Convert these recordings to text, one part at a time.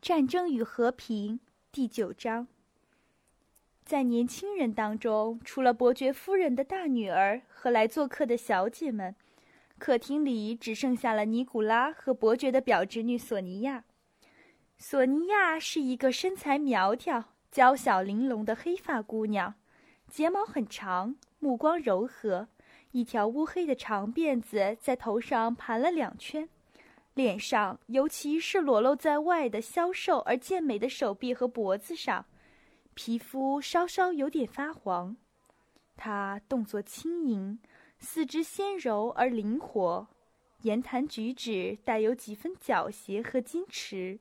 战争与和平》第9章。在年轻人当中，除了伯爵夫人的大女儿和来做客的小姐们，客厅里只剩下了尼古拉和伯爵的表侄女索尼娅。索尼娅是一个身材苗条、娇小玲珑的黑发姑娘，睫毛很长，目光柔和，一条乌黑的长辫子在头上盘了2圈。脸上，尤其是裸露在外的消瘦而健美的手臂和脖子上，皮肤稍稍有点发黄。她动作轻盈，四肢纤柔而灵活，言谈举止带有几分狡黠和矜持，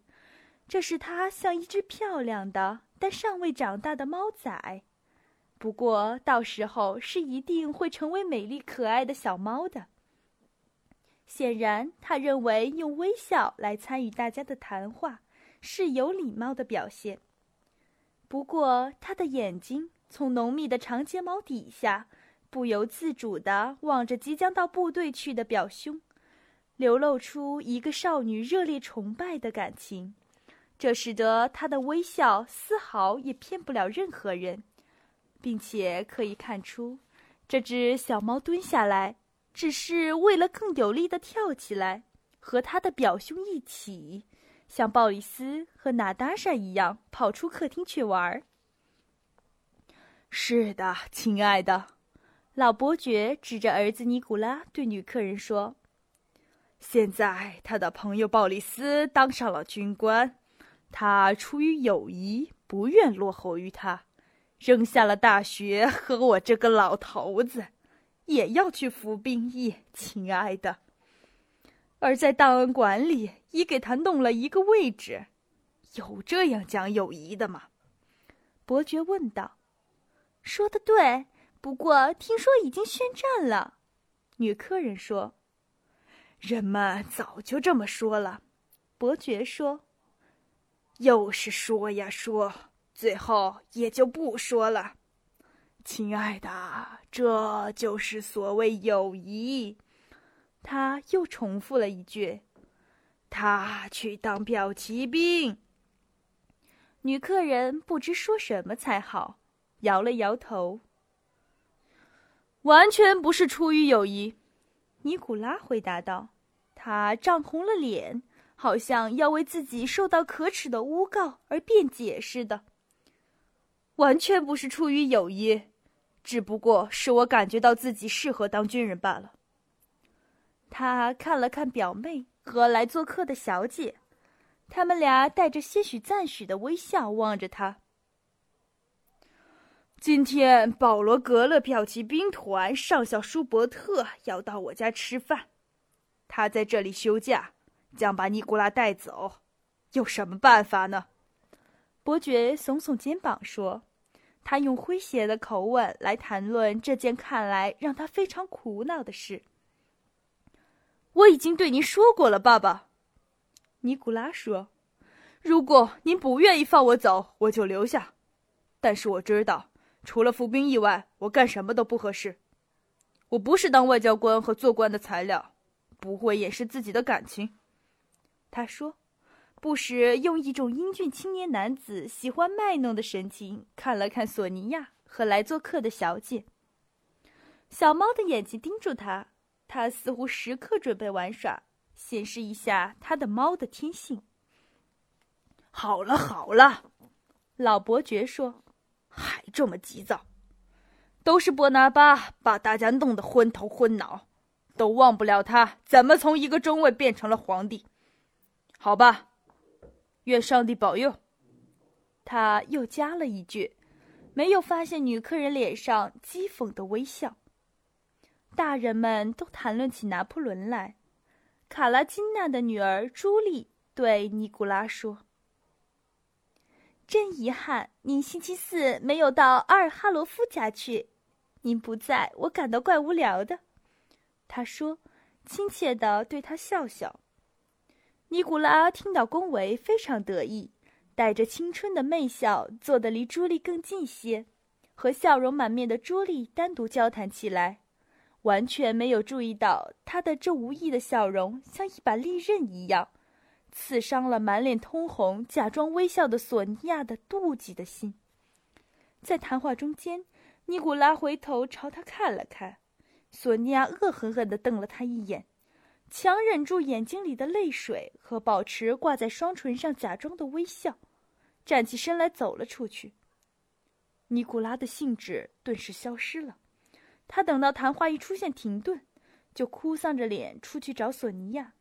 这使她像一只漂亮的但尚未长大的猫仔。不过到时候是一定会成为美丽可爱的小猫的。显然，他认为用微笑来参与大家的谈话是有礼貌的表现。不过，他的眼睛从浓密的长睫毛底下不由自主地望着即将到部队去的表兄，流露出一个少女热烈崇拜的感情，这使得他的微笑丝毫也骗不了任何人，并且可以看出，这只小猫蹲下来只是为了更有力地跳起来，和他的表兄一起，像鲍里斯和娜达莎一样跑出客厅去玩。是的，亲爱的，老伯爵指着儿子尼古拉对女客人说：“现在他的朋友鲍里斯当上了军官，他出于友谊不愿落后于他，扔下了大学和我这个老头子。”也要去服兵役，亲爱的。而在档案馆里，已给他弄了一个位置。有这样讲友谊的吗？伯爵问道。说得对，不过听说已经宣战了。女客人说。人们早就这么说了。伯爵说。又是说呀说，最后也就不说了。亲爱的，这就是所谓友谊。他又重复了一句，他去当表骑兵。女客人不知说什么才好，摇了摇头。完全不是出于友谊，尼古拉回答道。他涨红了脸，好像要为自己受到可耻的诬告而辩解似的。完全不是出于友谊，只不过是我感觉到自己适合当军人罢了。他看了看表妹和来做客的小姐，他们俩带着些许赞许的微笑望着他。今天保罗·格勒骠骑兵团上校舒伯特要到我家吃饭，他在这里休假，将把尼古拉带走，有什么办法呢？伯爵耸耸肩膀说。他用诙谐的口吻来谈论这件看来让他非常苦恼的事。我已经对您说过了，爸爸，尼古拉说，如果您不愿意放我走，我就留下。但是我知道，除了服兵役外，我干什么都不合适。我不是当外交官和做官的材料，不会掩饰自己的感情。他说，不时用一种英俊青年男子喜欢卖弄的神情看了看索尼娅和来做客的小姐。小猫的眼睛盯住他，他似乎时刻准备玩耍，显示一下他的猫的天性。好了好了，老伯爵说，还这么急躁。都是伯拿巴把大家弄得昏头昏脑，都忘不了他怎么从一个中尉变成了皇帝。好吧，愿上帝保佑。他又加了一句，没有发现女客人脸上讥讽的微笑。大人们都谈论起拿破仑来。卡拉金娜的女儿朱莉对尼古拉说：“真遗憾，您星期四没有到阿尔哈罗夫家去。您不在，我感到怪无聊的。”他说，亲切地对他笑笑。尼古拉听到恭维非常得意，带着青春的媚笑坐得离朱莉更近些，和笑容满面的朱莉单独交谈起来，完全没有注意到她的这无意的笑容像一把利刃一样，刺伤了满脸通红、假装微笑的索尼娅的妒忌的心。在谈话中间，尼古拉回头朝他看了看，索尼娅恶狠狠地瞪了他一眼，强忍住眼睛里的泪水和保持挂在双唇上假装的微笑，站起身来走了出去。尼古拉的兴致顿时消失了，他等到谈话一出现停顿，就哭丧着脸出去找索尼娅。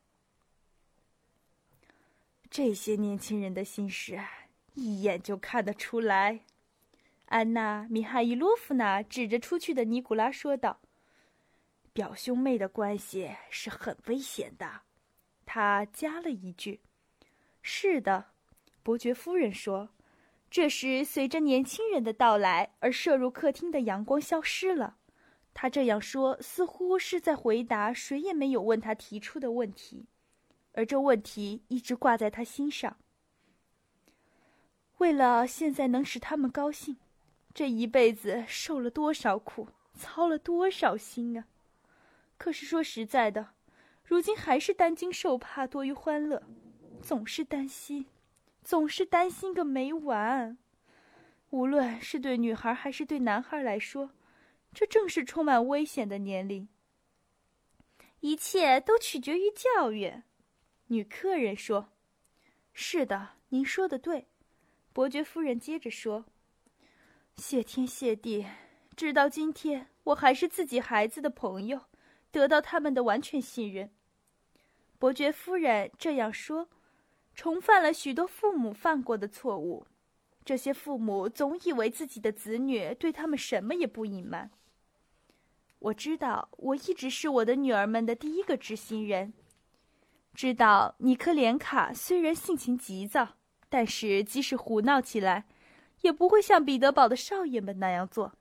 这些年轻人的心事，一眼就看得出来。安娜·米哈伊洛夫娜指着出去的尼古拉说道：“表兄妹的关系是很危险的。”他加了一句：“是的。”伯爵夫人说。这时，随着年轻人的到来而射入客厅的阳光消失了。他这样说，似乎是在回答谁也没有问他提出的问题。而这问题一直挂在他心上。为了现在能使他们高兴，这一辈子受了多少苦，操了多少心啊！可是说实在的，如今还是担惊受怕多于欢乐，总是担心，总是担心个没完。无论是对女孩还是对男孩来说，这正是充满危险的年龄。一切都取决于教育。女客人说：“是的，您说的对。”伯爵夫人接着说：“谢天谢地，直到今天，我还是自己孩子的朋友，得到他们的完全信任。”伯爵夫人这样说，重犯了许多父母犯过的错误。这些父母总以为自己的子女对他们什么也不隐瞒。我知道，我一直是我的女儿们的第一个知心人。知道尼科莲卡虽然性情急躁，但是即使胡闹起来，也不会像彼得堡的少爷们那样做。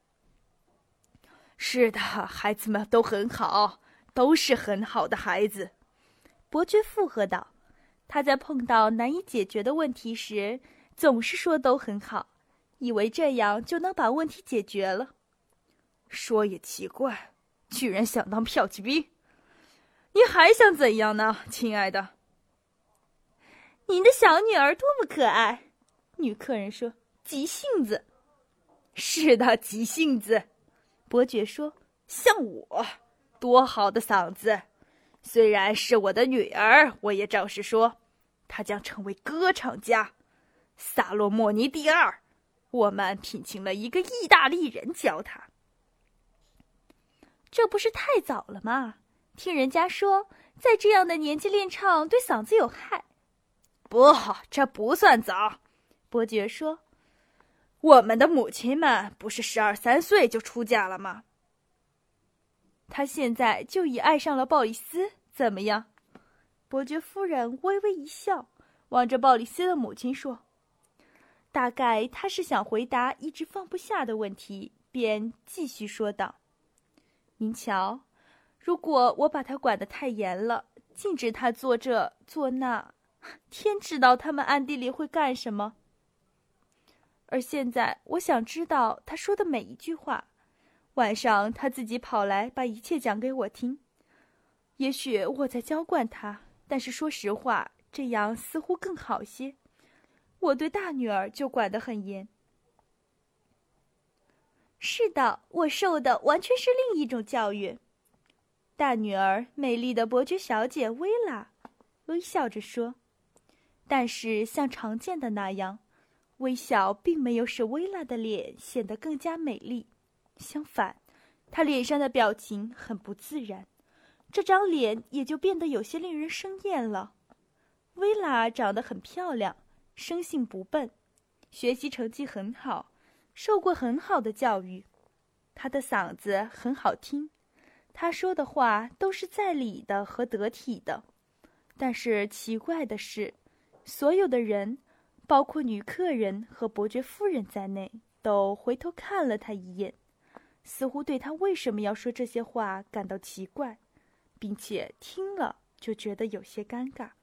是的，孩子们都很好，都是很好的孩子。伯爵附和道，他在碰到难以解决的问题时，总是说都很好，以为这样就能把问题解决了。说也奇怪，居然想当票据兵。你还想怎样呢，亲爱的？您的小女儿多么可爱！女客人说：“急性子。”是的，急性子。伯爵说：“像我，多好的嗓子！虽然是我的女儿，我也照实说，她将成为歌唱家，萨洛莫尼第二。我们聘请了一个意大利人教她。这不是太早了吗？”听人家说，在这样的年纪练唱对嗓子有害。不，这不算早。伯爵说，我们的母亲们不是12、13岁就出嫁了吗？他现在就已爱上了鲍里斯，怎么样？伯爵夫人微微一笑，望着鲍里斯的母亲说，大概他是想回答一直放不下的问题，便继续说道，您瞧，如果我把他管得太严了，禁止他做这做那，天知道他们暗地里会干什么。而现在我想知道他说的每一句话，晚上他自己跑来把一切讲给我听。也许我在娇惯他，但是说实话，这样似乎更好些。我对大女儿就管得很严。是的，我受的完全是另一种教育。大女儿美丽的伯爵小姐薇拉微笑着说，但是像常见的那样，微笑并没有使薇拉的脸显得更加美丽，相反，她脸上的表情很不自然，这张脸也就变得有些令人生厌了。薇拉长得很漂亮，生性不笨，学习成绩很好，受过很好的教育，她的嗓子很好听，他说的话都是在理的和得体的，但是奇怪的是，所有的人，包括女客人和伯爵夫人在内，都回头看了他一眼，似乎对他为什么要说这些话感到奇怪，并且听了就觉得有些尴尬。